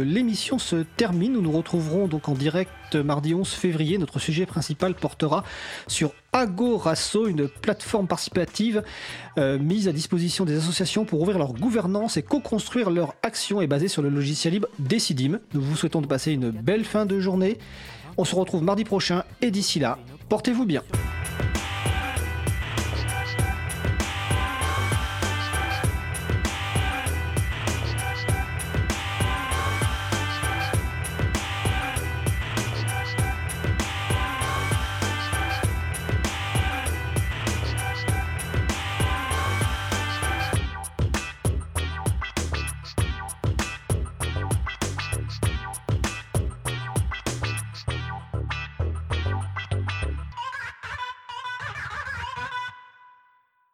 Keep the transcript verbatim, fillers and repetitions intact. l'émission se termine. Nous nous retrouverons donc en direct mardi onze février. Notre sujet principal portera sur Agorasso, une plateforme participative euh, mise à disposition des associations pour ouvrir leur gouvernance et co-construire leur action, et basée sur le logiciel libre Décidim. Nous vous souhaitons de passer une belle fin de journée. On se retrouve mardi prochain et d'ici là, portez-vous bien.